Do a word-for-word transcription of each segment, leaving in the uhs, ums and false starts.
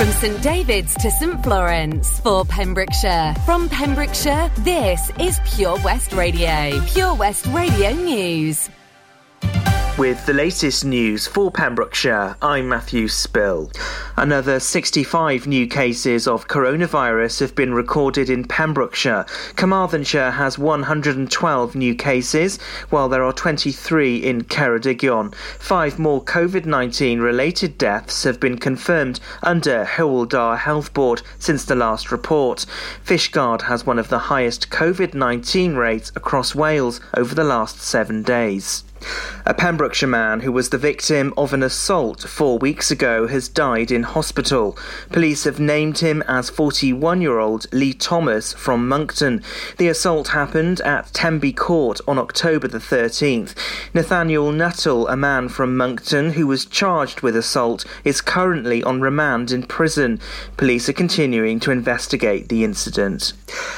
From St David's to St Florence for Pembrokeshire. From Pembrokeshire, this is Pure West Radio. Pure West Radio News. With the latest news for Pembrokeshire, I'm Matthew Spill. Another sixty-five new cases of coronavirus have been recorded in Pembrokeshire. Carmarthenshire has one hundred twelve new cases, while there are twenty-three in Ceredigion. Five more COVID nineteen related deaths have been confirmed under Hywel Dda Health Board since the last report. Fishguard has one of the highest COVID nineteen rates across Wales over the last seven days. A Pembrokeshire man who was the victim of an assault four weeks ago has died in hospital. Police have named him as forty-one-year-old Lee Thomas from Moncton. The assault happened at Tenby Court on October the thirteenth. Nathaniel Nuttall, a man from Moncton who was charged with assault, is currently on remand in prison. Police are continuing to investigate the incident.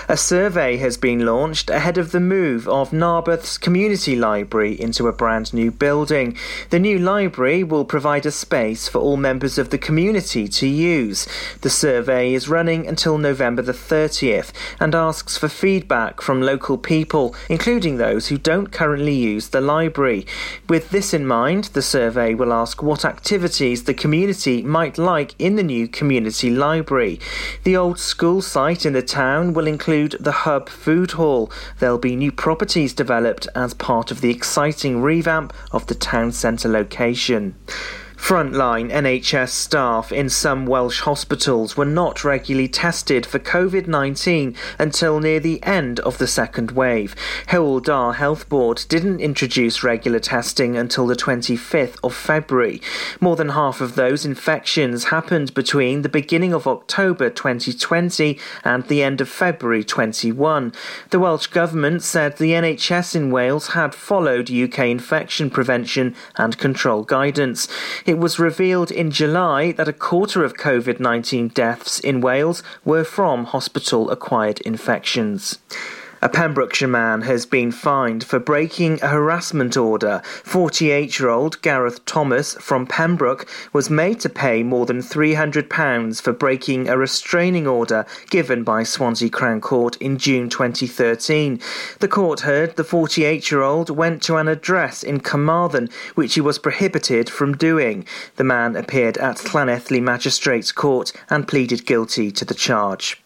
A survey has been launched ahead of the move of Narberth's Community Library into a brand new building. The new library will provide a space for all members of the community to use. The survey is running until November the thirtieth and asks for feedback from local people, including those who don't currently use the library. With this in mind, the survey will ask what activities the community might like in the new community library. The old school site in the town will include the Hub Food Hall. There'll be new properties developed as part of the exciting revamp of the town centre location. Frontline N H S staff in some Welsh hospitals were not regularly tested for COVID nineteen until near the end of the second wave. Hywel Dda Health Board didn't introduce regular testing until the twenty-fifth of February. More than half of those infections happened between the beginning of October twenty twenty and the end of February twenty-one. The Welsh Government said the N H S in Wales had followed U K infection prevention and control guidance. It was revealed in July that a quarter of COVID nineteen deaths in Wales were from hospital-acquired infections. A Pembrokeshire man has been fined for breaking a harassment order. forty-eight-year-old Gareth Thomas from Pembroke was made to pay more than three hundred pounds for breaking a restraining order given by Swansea Crown Court in June twenty thirteen. The court heard the forty-eight-year-old went to an address in Carmarthen, which he was prohibited from doing. The man appeared at Llanelli Magistrates Court and pleaded guilty to the charge.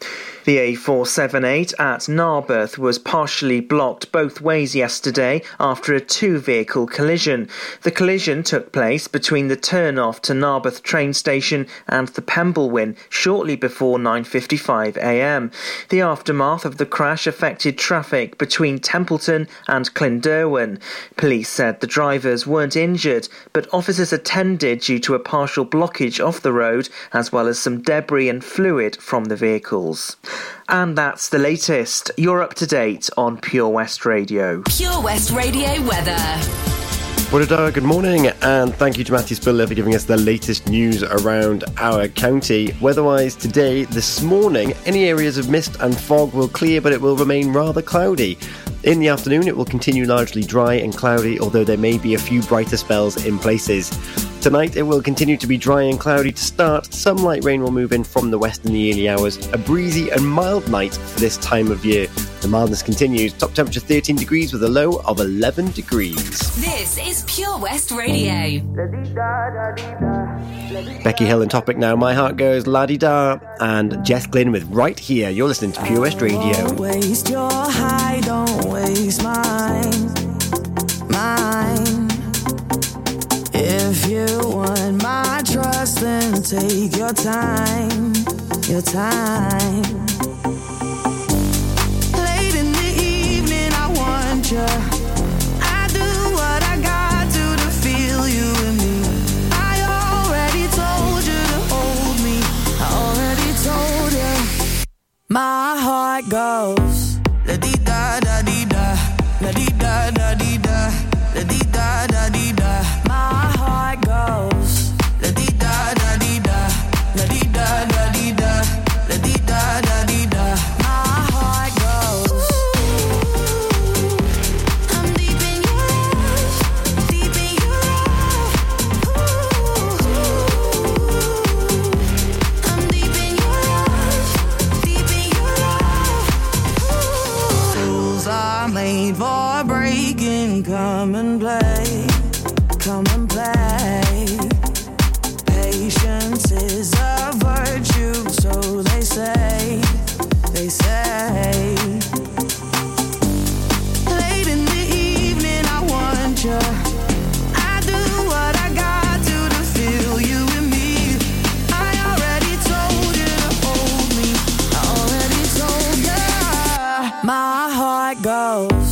The A four seventy-eight at Narberth was partially blocked both ways yesterday after a two-vehicle collision. The collision took place between the turn-off to Narberth train station and the Pembrewyn shortly before nine fifty-five a m. The aftermath of the crash affected traffic between Templeton and Clinderwen. Police said the drivers weren't injured, but officers attended due to a partial blockage of the road as well as some debris and fluid from the vehicles. And that's the latest. You're up to date on Pure West Radio. Pure West Radio weather. Well, good morning, and thank you to Matthew Spiller for giving us the latest news around our county. Weather-wise today, this morning, any areas of mist and fog will clear, but it will remain rather cloudy. In the afternoon, it will continue largely dry and cloudy, although there may be a few brighter spells in places. Tonight, it will continue to be dry and cloudy to start. Some light rain will move in from the west in the early hours. A breezy and mild night for this time of year. The mildness continues. Top temperature thirteen degrees with a low of eleven degrees. This is Pure West Radio. Becky Hill in Topic now. My heart goes la-di-da. And Jess Glynn with Right Here. You're listening to Pure West Radio. Don't waste your high, don't waste mine. Mine. If you want my trust, then take your time, your time. Late in the evening, I want you. I do what I gotta do to feel you and me. I already told you to hold me. I already told you. My heart goes la-di-da-da-di-da, la-di-da-da-di-da, la-di-da-da-di-da. My heart goes la-di-da-da-di-da, la-di-da-da-di-da, la-di-da-da-di-da. My heart goes. Ooh, come and play. Patience is a virtue, so they say, they say. Late in the evening, I want you. I do what I got to to feel you in me. I already told you to hold me. I already told you. My heart goes.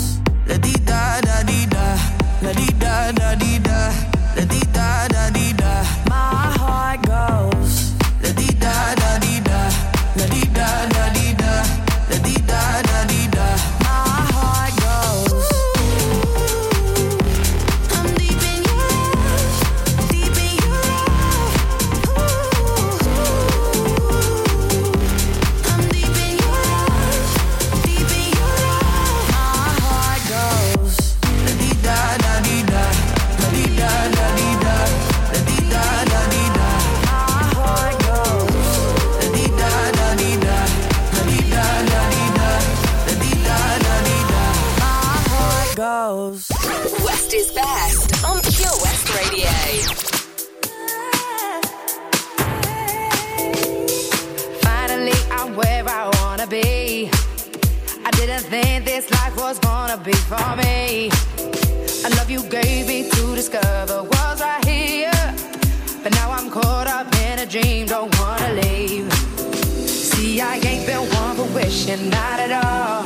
Not at all.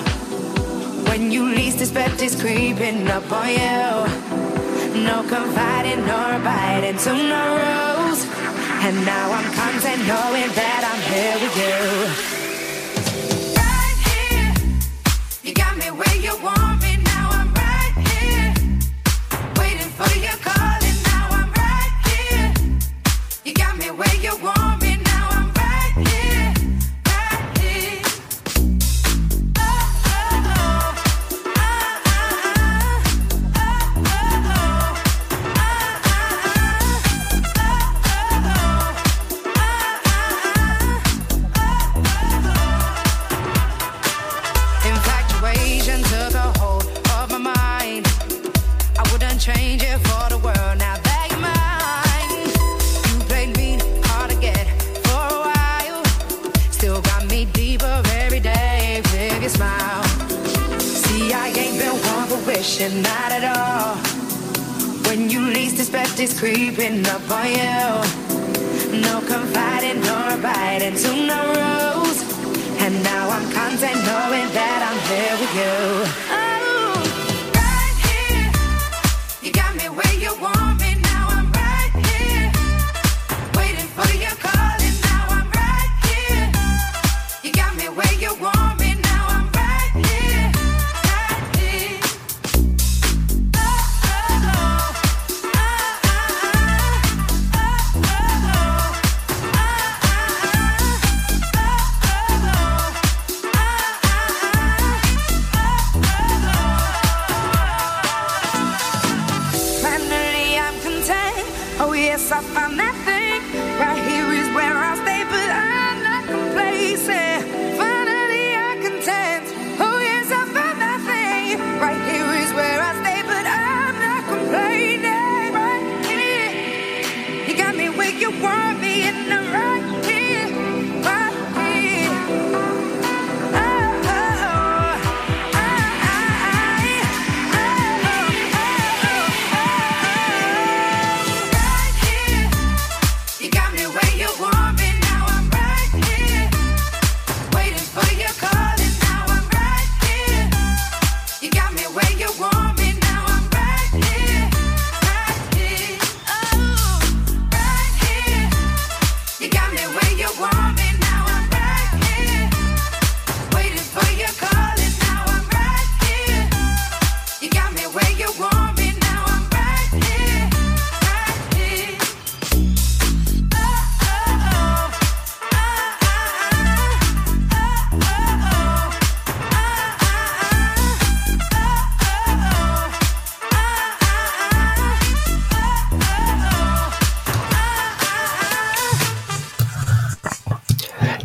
When you least expect it's creeping up on you. No confiding nor abiding to no rules. And now I'm content knowing that I'm here with you. Oh, right here. You got me where you want me. Now I'm right here. Waiting for your calling. Now I'm right here. You got me where you want me.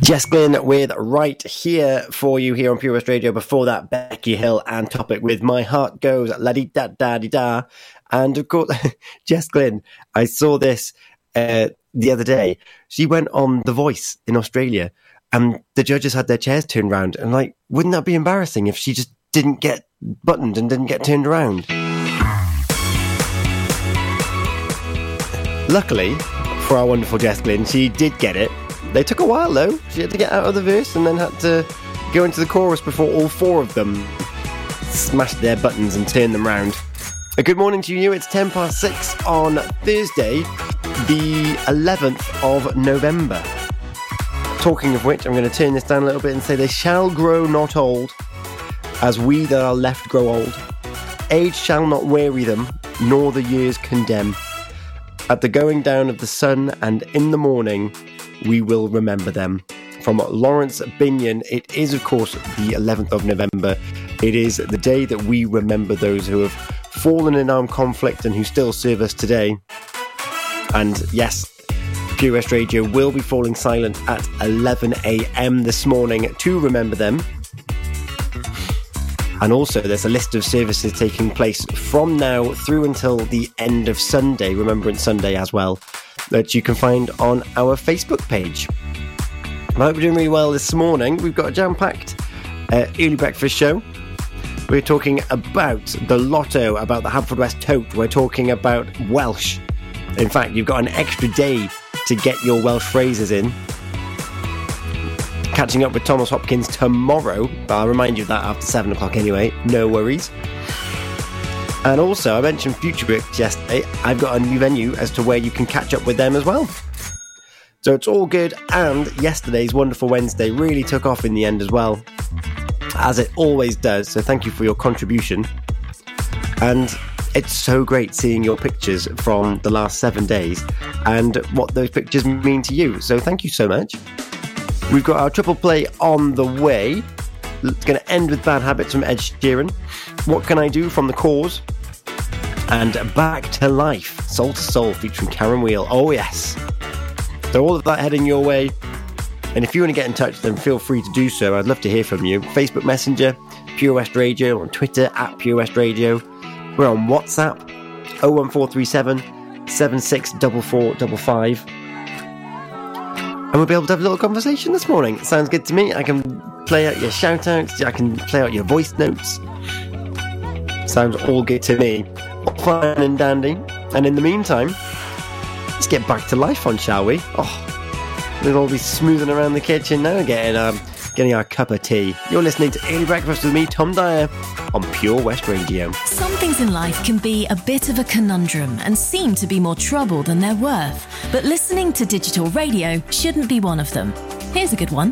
Jess Glynn with Right Here for you here on Pure West Radio. Before that, Becky Hill and Topic with My Heart Goes La Di Da Da Di Da. And of course, Jess Glynn, I saw this uh, the other day. She went on The Voice in Australia and the judges had their chairs turned round. And like, wouldn't that be embarrassing if she just didn't get buttoned and didn't get turned around? Luckily for our wonderful Jess Glynn, she did get it. They took a while though. She had to get out of the verse and then had to go into the chorus before all four of them smashed their buttons and turned them round. A good morning to you. It's ten past six on Thursday, the eleventh of November. Talking of which, I'm going to turn this down a little bit and say they shall grow not old, as we that are left grow old. Age shall not weary them, nor the years condemn. At the going down of the sun and in the morning, we will remember them. From Lawrence Binion. It is, of course, the eleventh of November. It is the day that we remember those who have fallen in armed conflict and who still serve us today. And yes, Pure West Radio will be falling silent at eleven a.m. this morning to remember them. And also, there's a list of services taking place from now through until the end of Sunday, Remembrance Sunday as well, that you can find on our Facebook page. I hope you're doing really well this morning. We've got a jam-packed uh, early breakfast show. We're talking about the lotto, about the Haverfordwest tote. We're talking about Welsh. In fact, you've got an extra day to get your Welsh phrases in. Catching up with Thomas Hopkins tomorrow, but I'll remind you of that after seven o'clock anyway, no worries. And also, I mentioned Future Bricks yesterday. I've got a new venue as to where you can catch up with them as well. So it's all good, and yesterday's wonderful Wednesday really took off in the end as well, as it always does, so thank you for your contribution. And it's so great seeing your pictures from the last seven days and what those pictures mean to you, so thank you so much. We've got our triple play on the way. It's going to end with Bad Habits from Ed Sheeran. What Can I Do from The Cause? And Back to Life, Soul to Soul, featuring Karen Wheel. Oh, yes. So all of that heading your way. And if you want to get in touch, then feel free to do so. I'd love to hear from you. Facebook Messenger, Pure West Radio, on Twitter, at Pure West Radio. We're on WhatsApp, oh one four three seven, seven six four four five five. And we'll be able to have a little conversation this morning. Sounds good to me. I can play out your shout-outs. I can play out your voice notes. Sounds all good to me. Fine and dandy. And in the meantime, let's get back to life on, shall we? Oh, we'll all be smoothing around the kitchen now and getting, um, getting our cup of tea. You're listening to Early Breakfast with me, Tom Dyer, on Pure West Radio. Some things in life can be a bit of a conundrum and seem to be more trouble than they're worth, but listening to digital radio shouldn't be one of them. Here's a good one.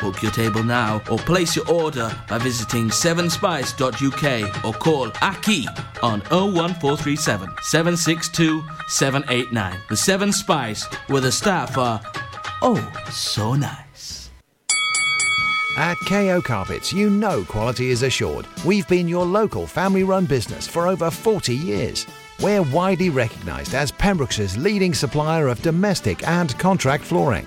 Book your table now or place your order by visiting seven spice dot u k or call Aki on oh one four three seven, seven six two, seven eight nine. The Seven Spice, where the staff are oh so nice. At K O Carpets, you know quality is assured. We've been your local family-run business for over forty years. We're widely recognised as Pembrokeshire's leading supplier of domestic and contract flooring.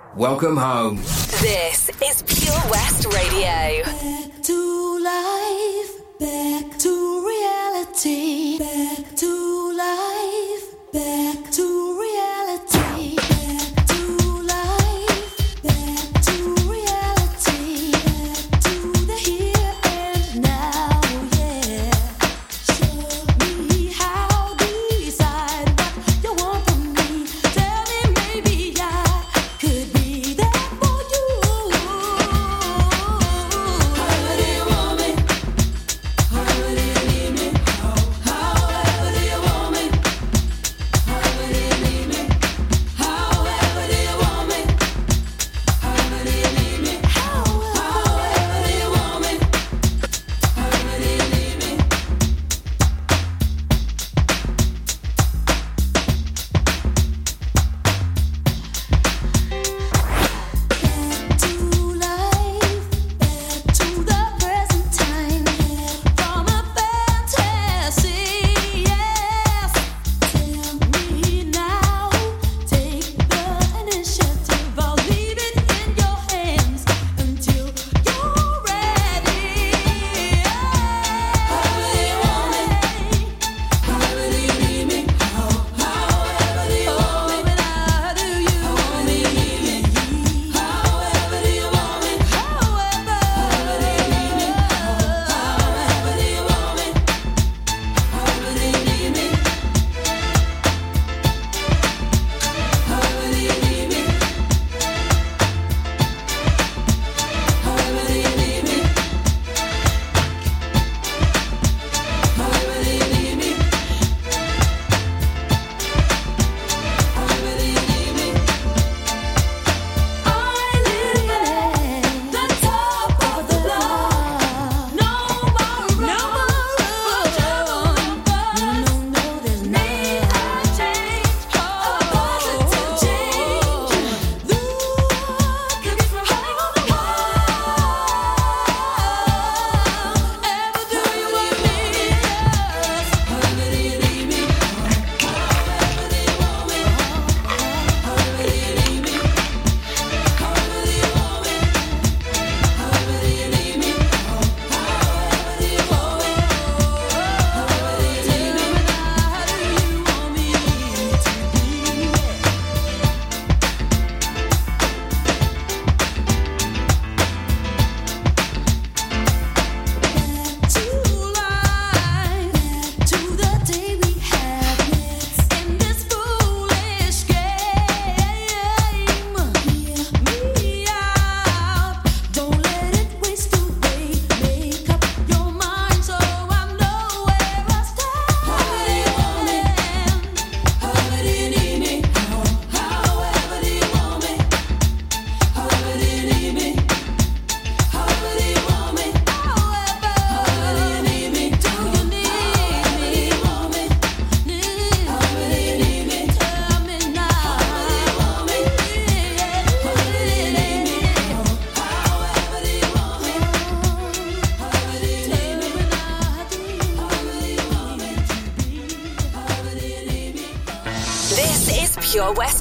Welcome home. This is Pure West Radio. Back to life, back to reality, back to life, back to reality.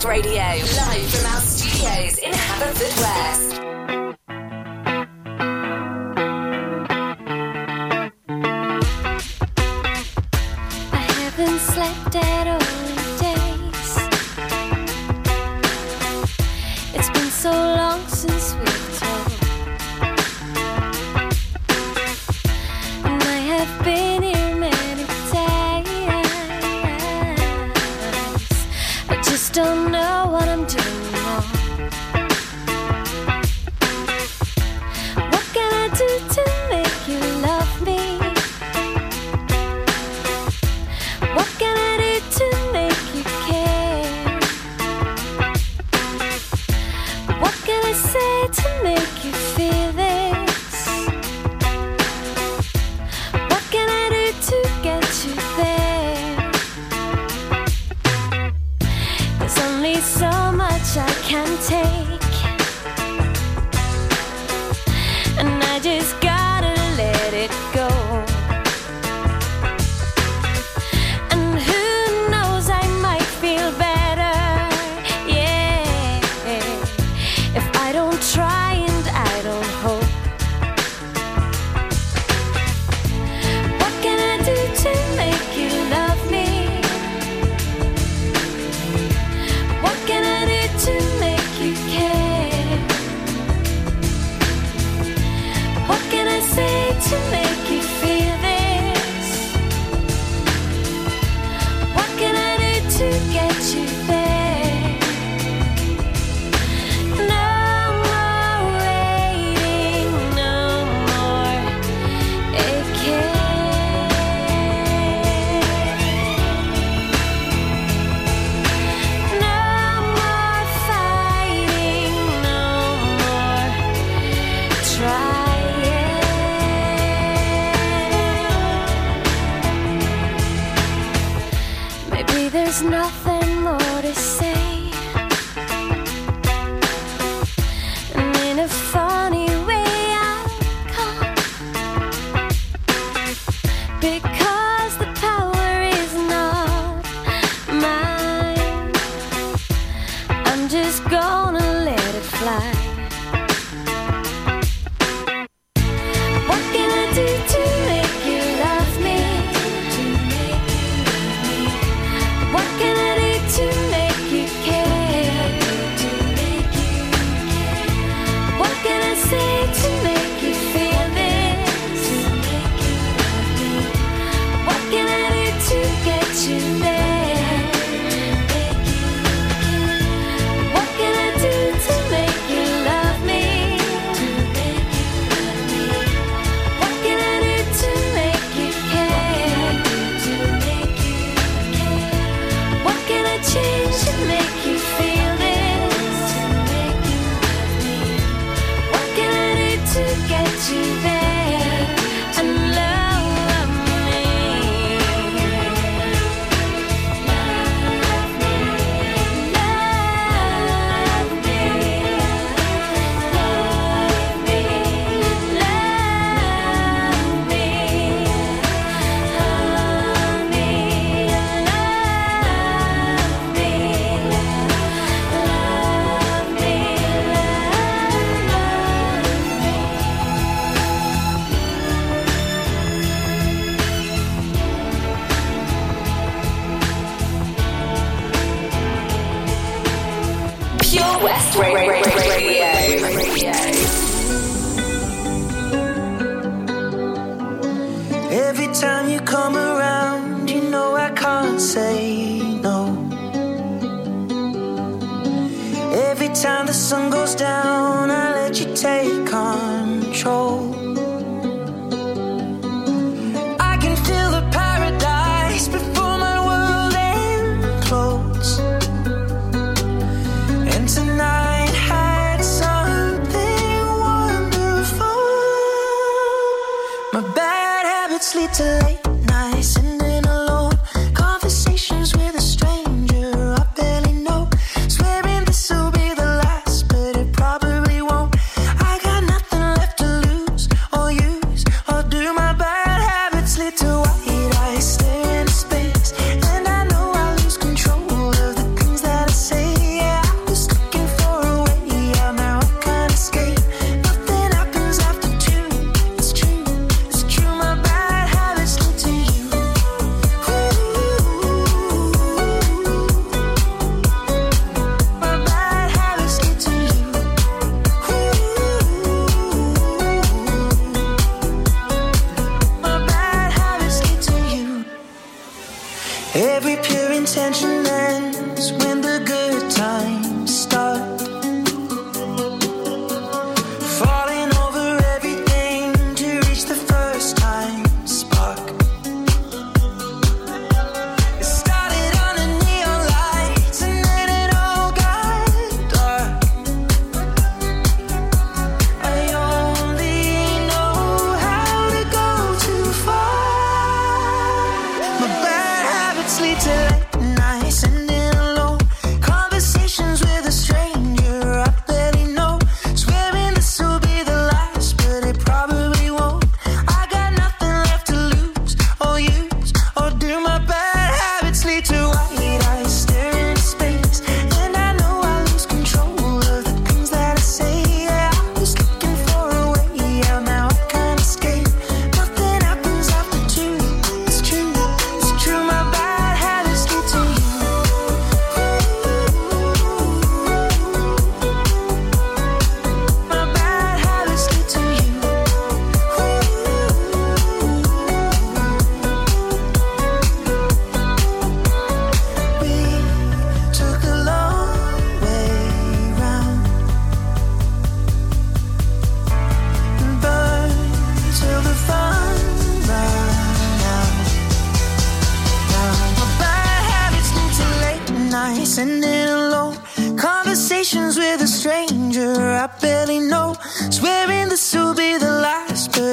Radio, live from our studios in Haverford West. I haven't slept at all in days. It's been so long since we've talked, and I have been here many times. I just don't know what I'm doing wrong.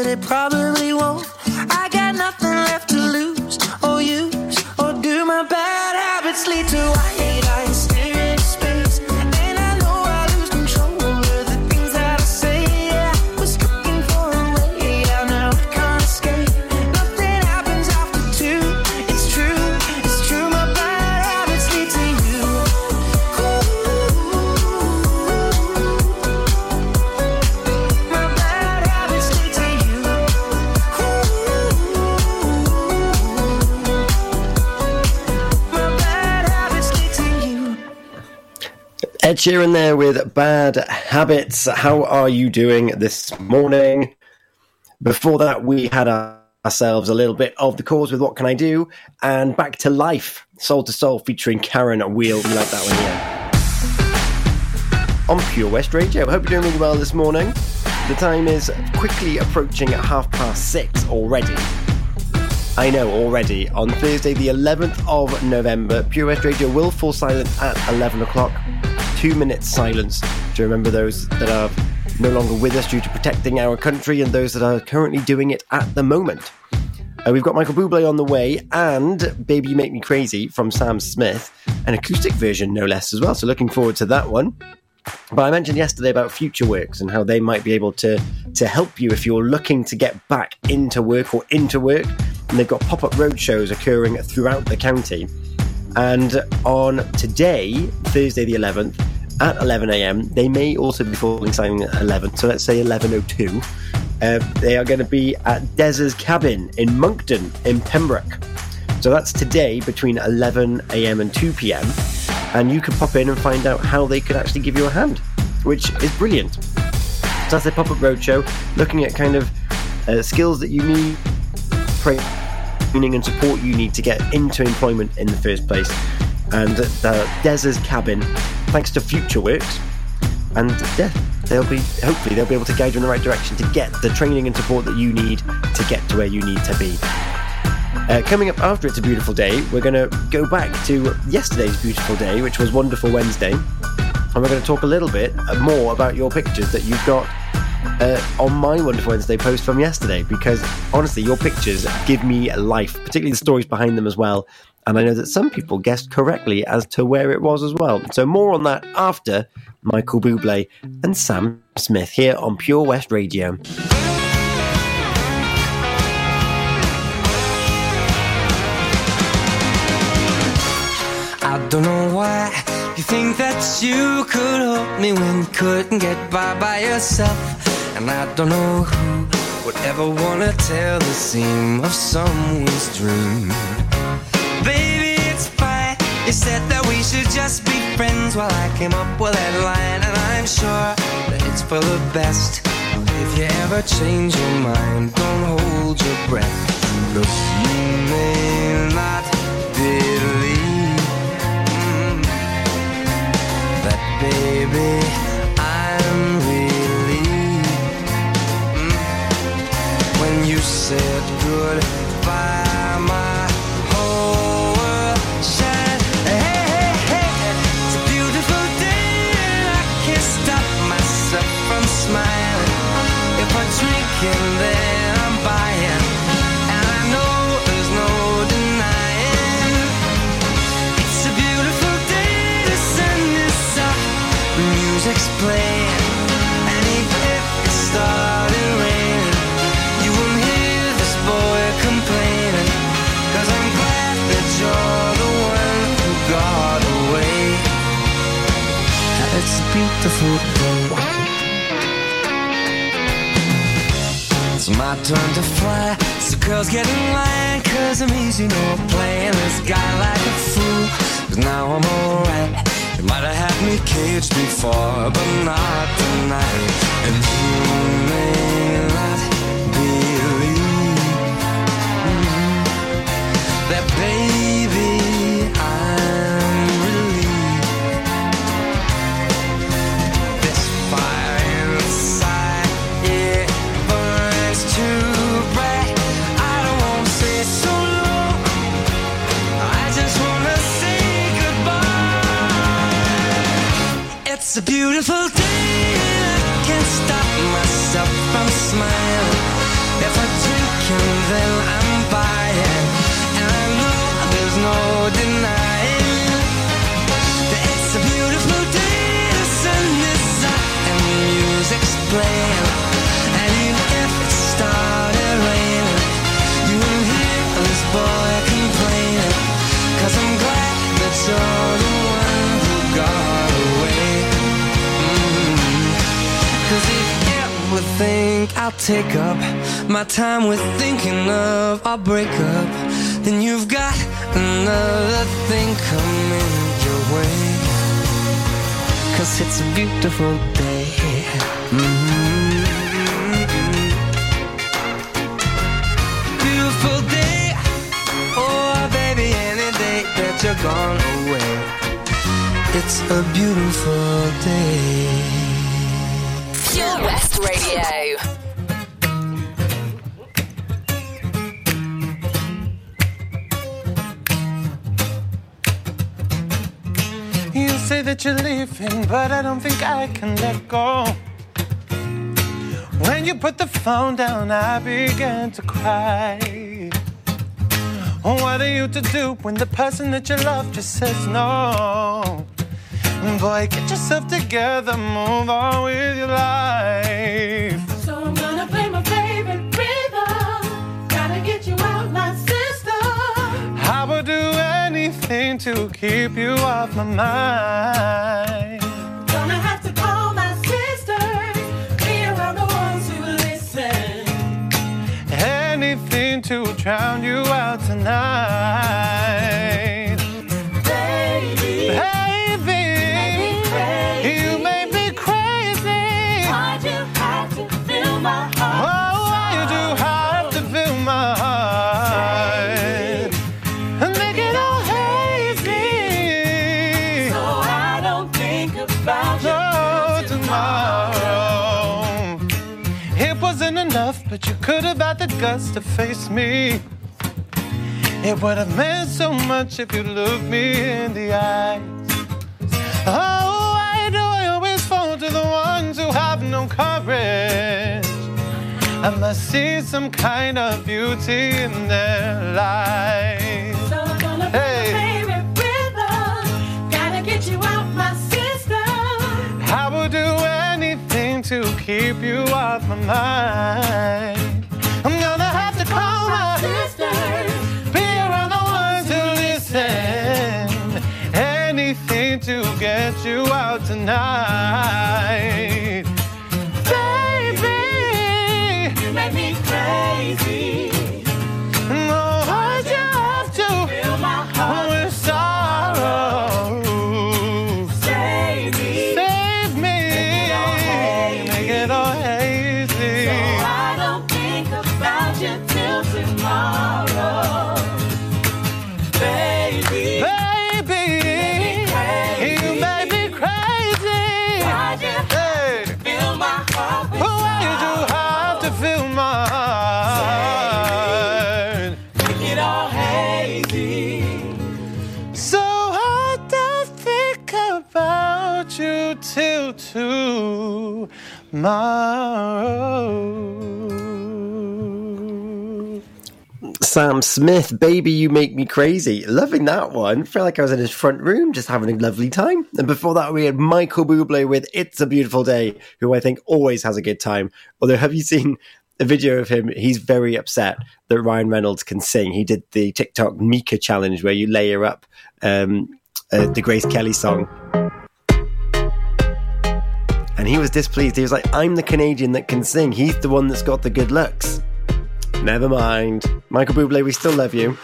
it probably won't. I got nothing left to lose or use, or do my bad habits lead to white eyes staring into space? And I know I lose control over the things that I say. Yeah, I was looking for a way out, now I can't escape. Nothing happens after two, it's true, it's true. My bad habits lead to you. Ooh, my bad habits lead to you. Ooh, my bad habits lead to you. Ed Sheeran there with Bad Habits. How are you doing this morning? Before that, we had our, ourselves a little bit of The Cause with What Can I Do? And Back to Life, Soul to Soul, featuring Karen Wheel. You like that one, yeah? On Pure West Radio. I hope you're doing really well this morning. The time is quickly approaching at half past six already. I know, already. On Thursday, the eleventh of November, Pure West Radio will fall silent at eleven o'clock. Two minutes silence to remember those that are no longer with us due to protecting our country and those that are currently doing it at the moment. Uh, we've got Michael Bublé on the way and Baby You Make Me Crazy from Sam Smith, an acoustic version no less as well, so looking forward to that one. But I mentioned yesterday about Future Works and how they might be able to, to help you if you're looking to get back into work or into work. And they've got pop-up road shows occurring throughout the county. And on today, Thursday the eleventh, at eleven a.m, they may also be falling silent at eleven, so let's say eleven oh two. Uh, they are going to be at Des's Cabin in Moncton in Pembroke. So that's today between eleven a.m. and two p.m. and you can pop in and find out how they could actually give you a hand, which is brilliant. So that's the pop-up roadshow, looking at kind of uh, skills that you need, training and support you need to get into employment in the first place. And the Des's Cabin, thanks to Future Works, and yeah, they'll be hopefully they'll be able to guide you in the right direction to get the training and support that you need to get to where you need to be. Uh, coming up after It's a Beautiful Day, we're going to go back to yesterday's beautiful day, which was Wonderful Wednesday, and we're going to talk a little bit more about your pictures that you've got uh, on my Wonderful Wednesday post from yesterday, because honestly, your pictures give me life, particularly the stories behind them as well, and I know that some people guessed correctly as to where it was as well. So more on that after Michael Bublé and Sam Smith here on Pure West Radio. I don't know why you think that you could help me when you couldn't get by by yourself. And I don't know who would ever want to tell the seam of someone's dream. Baby, it's fine. You said that we should just be friends. Well, I came up with that line, and I'm sure that it's for the best. But if you ever change your mind, don't hold your breath. Look, you may not believe, baby, I'm relieved mm. when you said goodbye, my whole world shined. Hey, hey, hey, it's a beautiful day and I can't stop myself from smiling. If I drink in there, I'm buying, and I know there's no denying. It's a beautiful day to send this up. Music's playing, and even if it started raining, you won't hear this boy complaining, 'cause I'm glad that you're the one who got away. It's a beautiful day. It's my turn to fly, so girls get in line, 'cause it means you know I'm playing this guy like a fool, 'cause now I'm alright. You might have had me caged before, but not tonight. And you may not believe mm-hmm, that, baby, I'm relieved. This fire inside, it burns too bright. I don't want to stay so long, I just want to say goodbye. It's a beautiful day and I can't stop myself take up my time with thinking of our breakup, then you've got another thing coming your way, 'cause it's a beautiful day. Mm-hmm. Beautiful day, oh baby, any day that you're gone away, it's a beautiful day. Pure West Radio. You say that you're leaving, but I don't think I can let go. When you put the phone down, I began to cry. What are you to do when the person that you love just says no? Boy, get yourself together, move on with your life. So I'm gonna play my favorite rhythm, gotta get you out my system. I would do anything to keep you off my mind. Gonna have to call my sisters, be around the ones who listen. Anything to drown you out tonight. But you could have had the guts to face me. It would have meant so much if you looked me in the eyes. Oh, why do I always fall to the ones who have no courage? I must see some kind of beauty in their life. So I'm gonna be hey. my favorite rhythm, gotta get you out my system. I will do anything to keep you off my mind. I'm gonna have to call my sisters, be around the ones who listen. Anything to get you out tonight. Baby, you make me crazy. No, I have to fill my heart with sorrow. Sam Smith, Baby You Make Me Crazy. Loving that one. I feel like I was in his front room just having a lovely time. And before that we had Michael Bublé with It's a Beautiful Day, who I think always has a good time. Although, have you seen a video of him? He's very upset that Ryan Reynolds can sing. He did the TikTok Mika challenge where you layer up um, uh, the Grace Kelly song. And he was displeased. He was like, I'm the Canadian that can sing. He's the one that's got the good looks. Never mind. Michael Bublé, we still love you.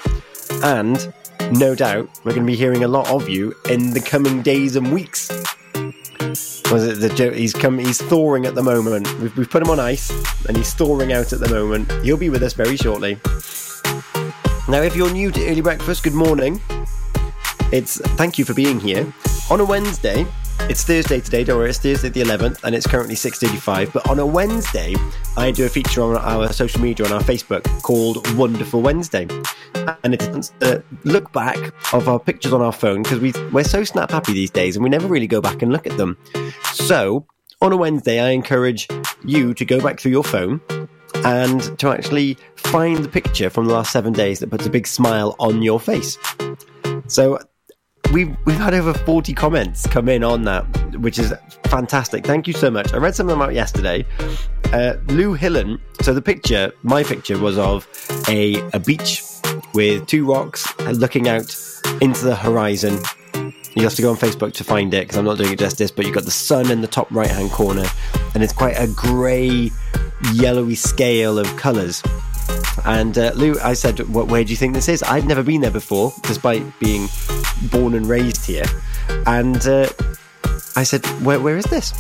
And no doubt, we're going to be hearing a lot of you in the coming days and weeks. Was it the joke? He's come. He's thawing at the moment. We've, we've put him on ice, and he's thawing out at the moment. He'll be with us very shortly. Now, if you're new to Early Breakfast, good morning. It's thank you for being here on a Wednesday. It's Thursday today, don't worry, it's Thursday the eleventh, and it's currently six thirty-five, but on a Wednesday, I do a feature on our social media, on our Facebook, called Wonderful Wednesday. And it's a look back of our pictures on our phone, because we, we're so snap happy these days, and we never really go back and look at them. So, on a Wednesday, I encourage you to go back through your phone, and to actually find the picture from the last seven days that puts a big smile on your face. So, We've, we've had over forty comments come in on that, which is fantastic. Thank you so much. I read some of them out yesterday. Uh, Lou Hillen, so the picture, my picture, was of a, a beach with two rocks and looking out into the horizon. You have to go on Facebook to find it because I'm not doing it justice, but you've got the sun in the top right-hand corner, and it's quite a grey yellowy scale of colours. And uh, Lou, I said, what, where do you think this is? I'd never been there before, despite being born and raised here. And uh, I said, where, where is this?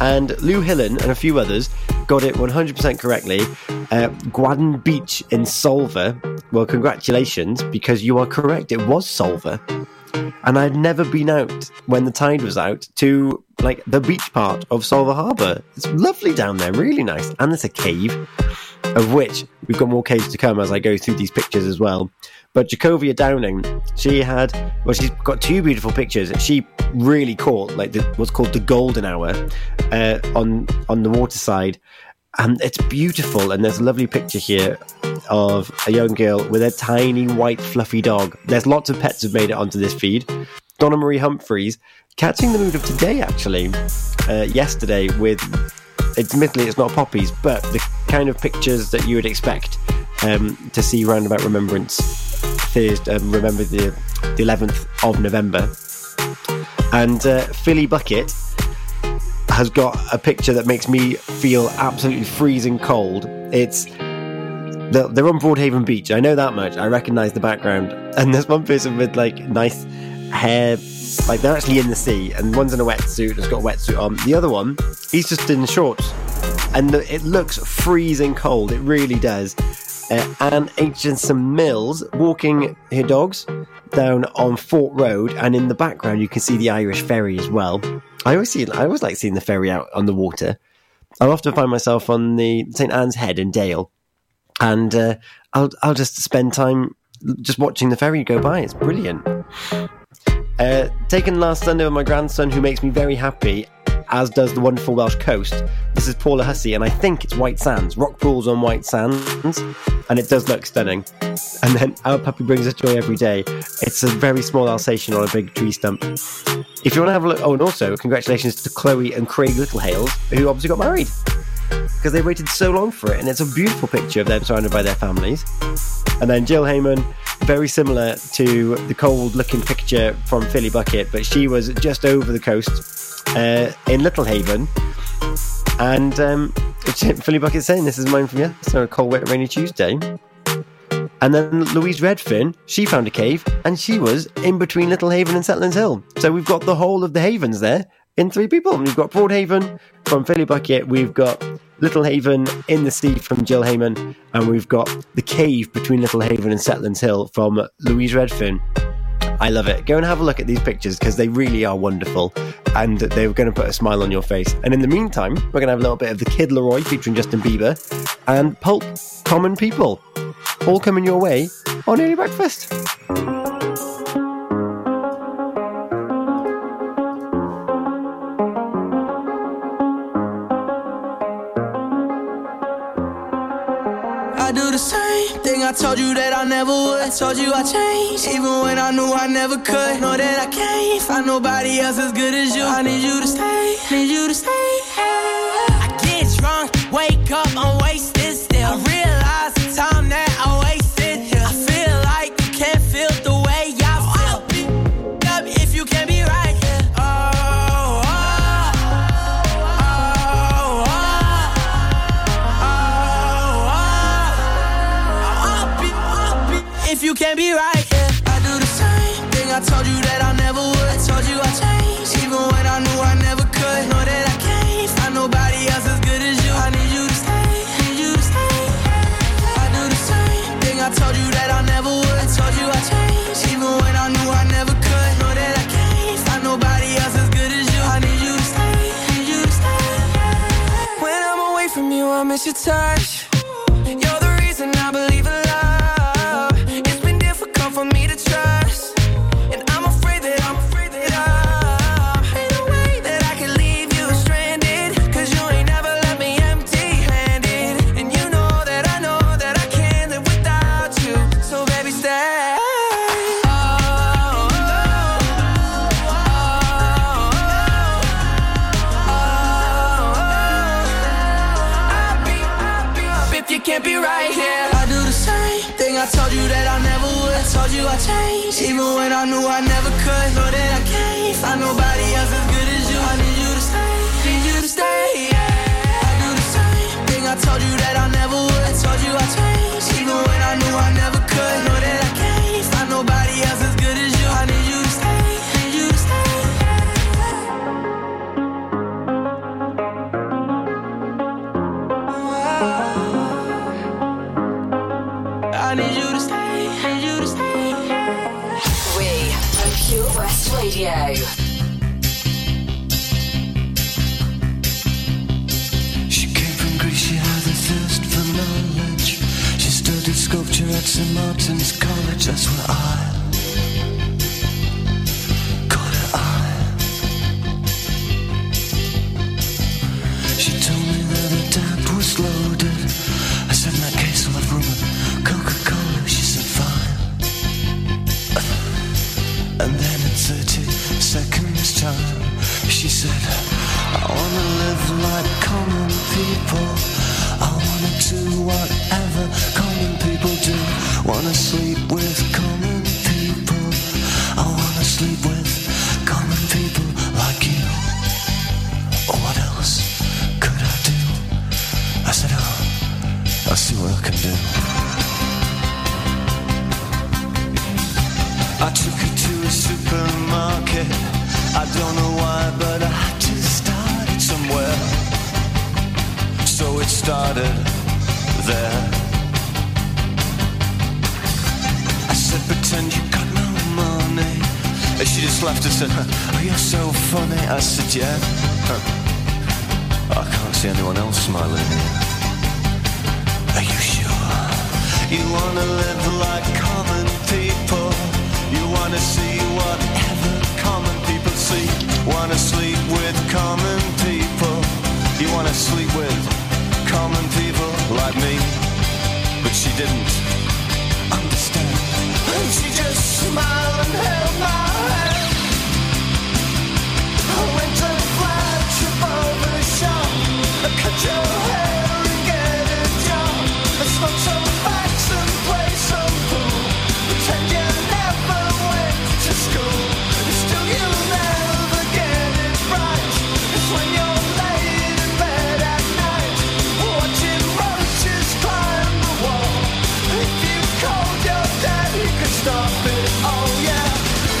And Lou Hillen and a few others got it one hundred percent correctly. Uh, Gwadon Beach in Solva. Well, congratulations, because you are correct. It was Solva. And I'd never been out when the tide was out to, like, the beach part of Solva Harbour. It's lovely down there, really nice. And there's a cave, of which we've got more caves to come as I go through these pictures as well. But Jacovia Downing, she had, well, she's got two beautiful pictures. She really caught, like, the, what's called the golden hour uh, on, on the waterside. And it's beautiful. And there's a lovely picture here of a young girl with a tiny white fluffy dog. There's lots of pets have made it onto this feed. Donna Marie Humphreys catching the mood of today, actually, uh, yesterday with, admittedly it's not poppies, but the kind of pictures that you would expect um, to see round about Remembrance Thursday, um, remember the, the eleventh of November. And uh, Philly Bucket has got a picture that makes me feel absolutely freezing cold. It's they're on Broadhaven Beach. I know that much. I recognise the background. And there's one person with, like, nice hair. Like, they're actually in the sea. And one's in a wetsuit. Has got a wetsuit on. The other one, he's just in shorts. And it looks freezing cold. It really does. Uh, Anne Aitchison Mills walking her dogs down on Fort Road. And in the background, you can see the Irish ferry as well. I always see, I always like seeing the ferry out on the water. I'll often find myself on the Saint Anne's Head in Dale. And uh, I'll I'll just spend time just watching the ferry go by. It's brilliant. Uh, taken last Sunday with my grandson, who makes me very happy, as does the wonderful Welsh coast. This is Paula Hussey, and I think it's White Sands. Rock pools on White Sands, and it does look stunning. And then Our Puppy Brings Us Joy Every Day. It's a very small Alsatian on a big tree stump. If you want to have a look... Oh, and also, congratulations to Chloe and Craig Littlehales, who obviously got married, because they waited so long for it. And it's a beautiful picture of them surrounded by their families. And then Jill Heyman, very similar to the cold looking picture from Philly Bucket, but she was just over the coast uh, in Littlehaven. And um, Philly Bucket saying, this is mine from you. It's not a cold, wet, rainy Tuesday. And then Louise Redfin, she found a cave, and she was in between Littlehaven and Settlers Hill. So we've got the whole of the havens there in three people. We've got Broadhaven from Philly Bucket, we've got Littlehaven in the sea from Jill Heyman, and we've got the cave between Littlehaven and Settlers Hill from Louise Redfin. I love it. Go and have a look at these pictures, because they really are wonderful, and they're going to put a smile on your face. And in the meantime, we're going to have a little bit of the Kid Laroi featuring Justin Bieber and Pulp, Common People, all coming your way on Early Breakfast. I do the same thing I told you that I never would. I told you I changed, even when I knew I never could. Know that I can't find nobody else as good as you. I need you to stay, need you to stay. I get drunk, wake up, I'm wasted still. I realize the time that I wasted here. I feel like you can't feel the way I feel. I'll be up if you can't be right here. Oh, oh, oh, oh, oh, oh, oh. If you can't be right, yeah. I do the same thing I told you that I never would. I told you I changed, even when I knew I never could. Know that I can't find nobody else as good as you. I need you to stay, need you to stay. I do the same thing I told you that I never would. I told you I changed, even when I knew I never could. Know that I can't find nobody else as good as you. I need you to stay, need you to stay. When I'm away from you, I miss your touch. You're the reason I believe in love. Change. Even when I knew I never could, know that I can't find nobody else as good as you. I need you to stay, need you to stay. Yeah. I do the same thing I told told you that I never would. I told you I'd change, even when I knew I never could. Know that I can't find nobody else as good as you. I need you to stay, need you to stay. I need you to stay, need you to stay. We are Pure West Radio. Sculpture at Saint Martin's College, that's where I caught her eye. She told me that her dad was loaded. I said, in that case, I'll have rum and Coca-Cola. She said, fine. And then in thirty seconds time, she said, I wanna live like common people. I wanna do whatever common people do. Wanna sleep with common people. I wanna sleep with common people like you. Oh, what else could I do? I said, oh, I'll see what I can do. I took her to a supermarket. I don't know why, but I had to start it somewhere. So it started there. I said, pretend you got no money. And she just laughed and said, oh, you're so funny. I said, yeah. I can't see anyone else smiling here. Are you sure? You wanna live like common people. You wanna see whatever common people see. Wanna sleep with common people. You wanna sleep with common people like me. But she didn't understand. And she just smiled and held my hand. I went to flash up over the shop. I cut your hair and get a job. I smoked some facts and played some pool. Pretend you never went to school. And still you'll never get it right. It's when you're stop it, oh yeah.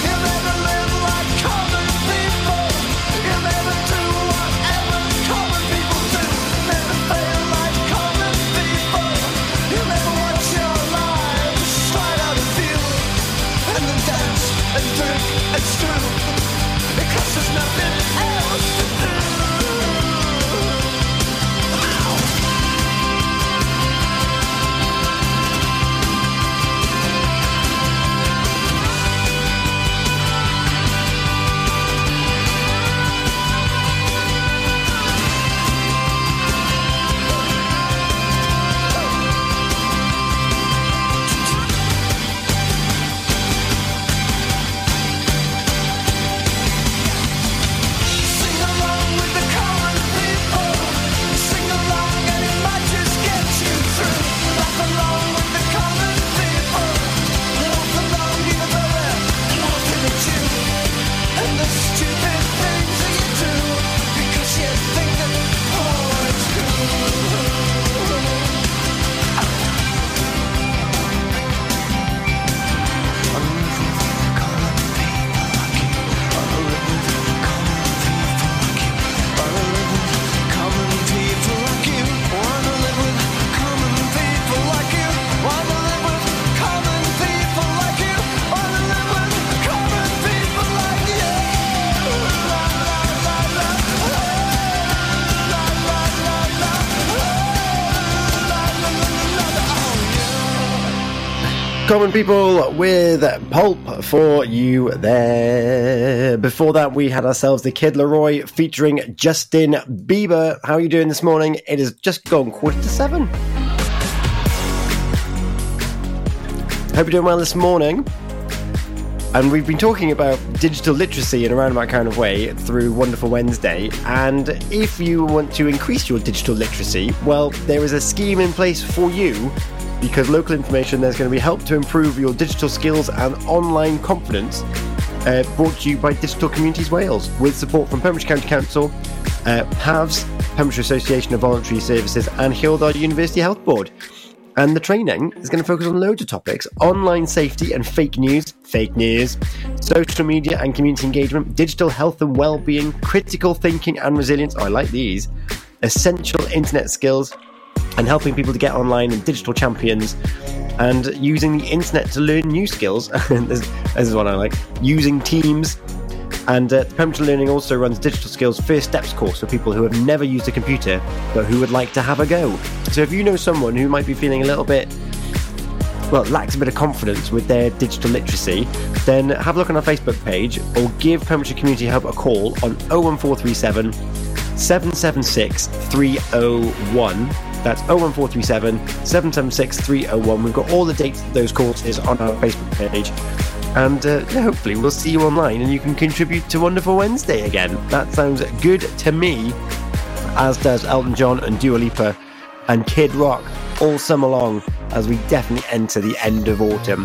You'll never live like common people. You'll never do whatever common people do. Never fail like common people. You'll never watch your lives slide out of view. And then dance and drink and stew. Because there's nothing else to do. Common people with Pulp for you there. Before that, we had ourselves the Kid Laroi featuring Justin Bieber. How are you doing this morning? It has just gone quarter to seven. Hope you're doing well this morning. And we've been talking about digital literacy in a roundabout kind of way through Wonderful Wednesday. And if you want to increase your digital literacy, well, there is a scheme in place for you. Because Local Information, there's going to be help to improve your digital skills and online confidence, uh, brought to you by Digital Communities Wales, with support from Pembrokeshire County Council, uh, PAVS, Pembrokeshire Association of Voluntary Services and Hywel Dda University Health Board. And the training is going to focus on loads of topics: online safety and fake news, fake news, social media and community engagement, digital health and well-being, critical thinking and resilience, oh, I like these, essential internet skills, and helping people to get online and digital champions, and using the internet to learn new skills. this, this is what I like, using Teams. And uh, Pembrokeshire Learning also runs Digital Skills First Steps course for people who have never used a computer but who would like to have a go. So if you know someone who might be feeling a little bit, well, lacks a bit of confidence with their digital literacy, then have a look on our Facebook page or give Pembrokeshire Community Hub a call on oh one four three seven, seven seven six, three oh one. That's oh one four three seven, seven seven six, three oh one. We've got all the dates of those courses on our Facebook page. And uh, yeah, hopefully we'll see you online and you can contribute to Wonderful Wednesday again. That sounds good to me, as does Elton John and Dua Lipa and Kid Rock all summer long, as we definitely enter the end of autumn.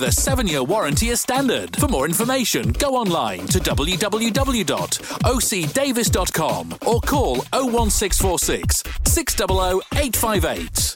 a seven-year warranty as standard. For more information, go online to w w w dot o c davis dot com or call oh one six four six, six hundred, eight five eight.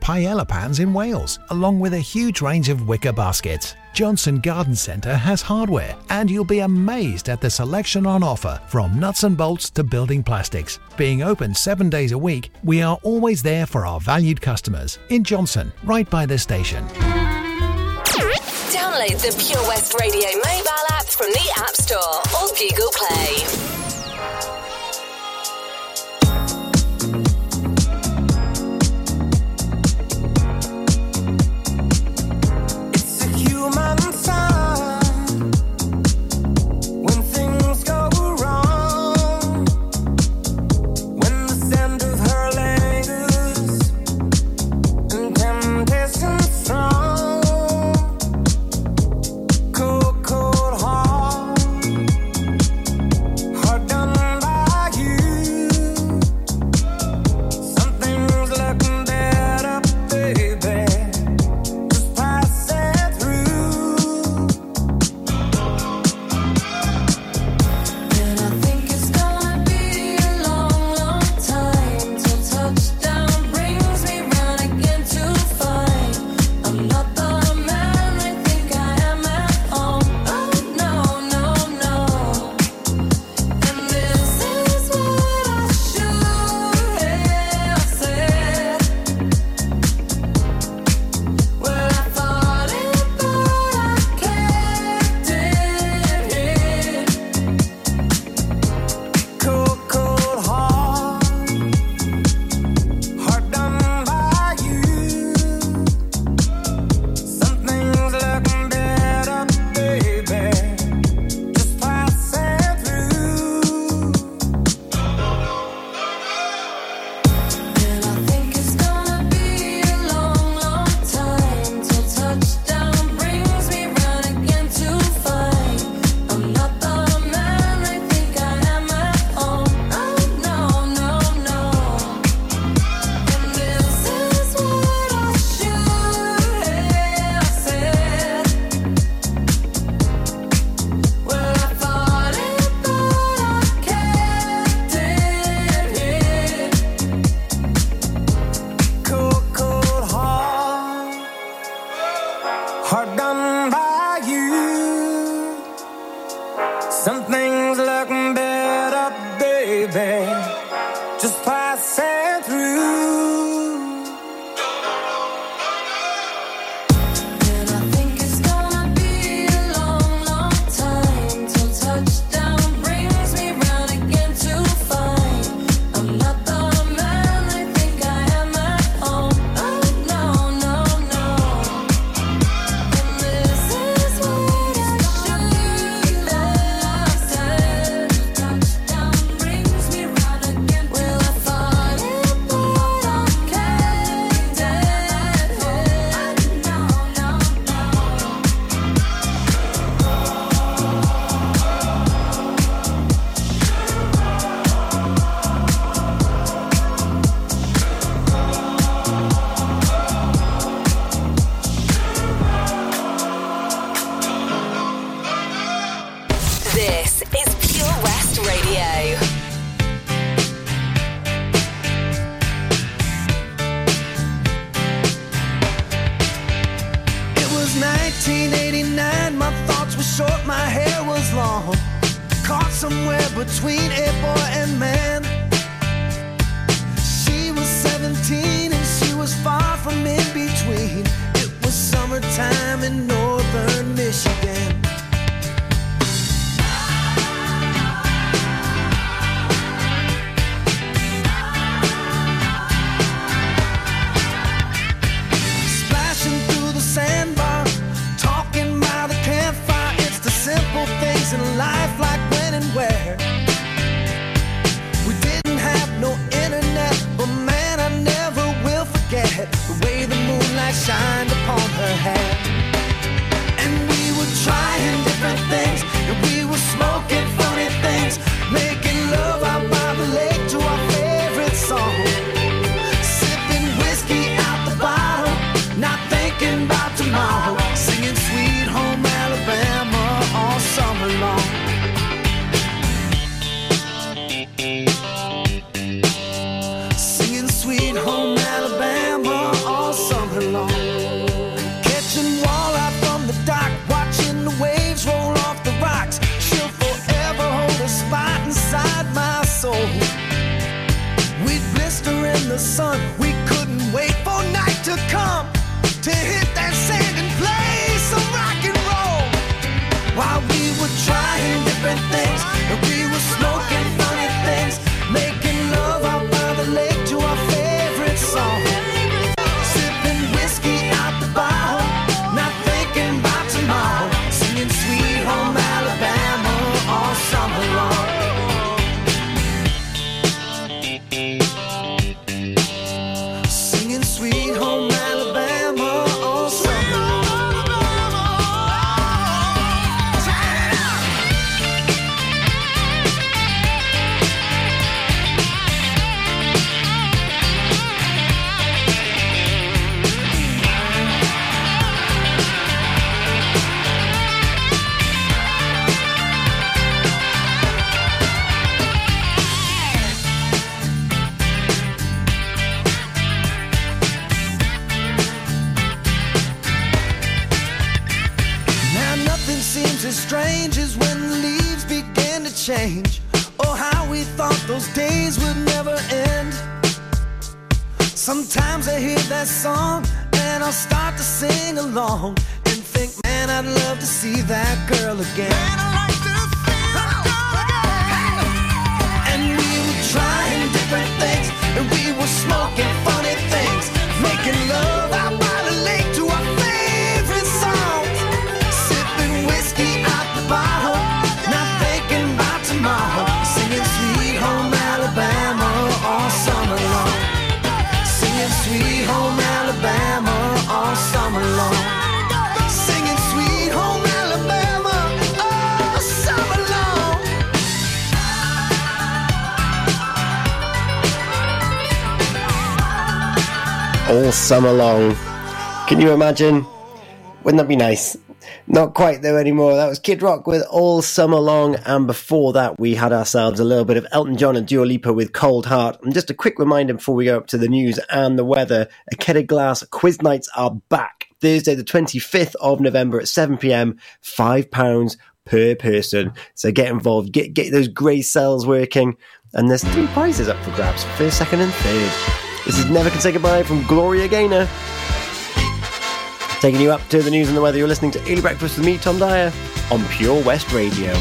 paella pans in Wales, along with a huge range of wicker baskets. Johnson Garden Centre has hardware, and you'll be amazed at the selection on offer, from nuts and bolts to building plastics. Being open seven days a week, we are always there for our valued customers. In Johnson, right by the station. Download the Pure West Radio mobile app from the App Store or Google Play. nineteen eighty-nine, my thoughts were short, my hair was long. Caught somewhere between a boy and man. She was seventeen and she was far from in between. It was summertime in northern Michigan. Things in life, like when and where. We didn't have no internet, but man, I never will forget the way the moonlight shined upon her hair. And we were trying different things, and we were smoking funny things, making love out by the lake to our favorite song, sipping whiskey out the bottle, not thinking about tomorrow, singing Sweet Home Alabama all summer long. Singing Sweet Home Alabama all summer long. Catching walleye from the dock, watching the waves roll off the rocks. She'll forever hold a spot inside my soul. We'd blister in the sun, we couldn't wait for night to come, to hit that sand and play some rock and roll. While we were trying different things, and we were smoking funny things, making love out by the lake to our favorite song, sipping whiskey out the bottle, not thinking about tomorrow, singing Sweet Home Alabama all summer long. Singing Sweet Home Alabama all summer long. Strange is when the leaves began to change. Oh, how we thought those days would never end. Sometimes I hear that song and I'll start to sing along and think, man, I'd love to see that girl again. Man, I'd like to see that girl again. And we were trying different things, and we were smoking funny things, making love out by the lake to our favorite song, sipping whiskey out the bottle, not thinking about tomorrow, singing Sweet Home Alabama all summer long, singing Sweet Home Alabama all summer long, singing Sweet Home Alabama all summer long. All summer long. Can you imagine? Wouldn't that be nice? Not quite though anymore. That was Kid Rock with All Summer Long, and before that we had ourselves a little bit of Elton John and Dua Lipa with Cold Heart. And just a quick reminder before we go up to the news and the weather, a Kettle Glass Quiz Nights are back Thursday the twenty-fifth of November at seven p.m, five pounds per person. So get involved, get get those grey cells working, and there's three prizes up for grabs, first, second and third. This is Never Can Say Goodbye from Gloria Gaynor. Taking you up to the news and the weather. You're listening to Early Breakfast with me, Tom Dyer, on Pure West Radio.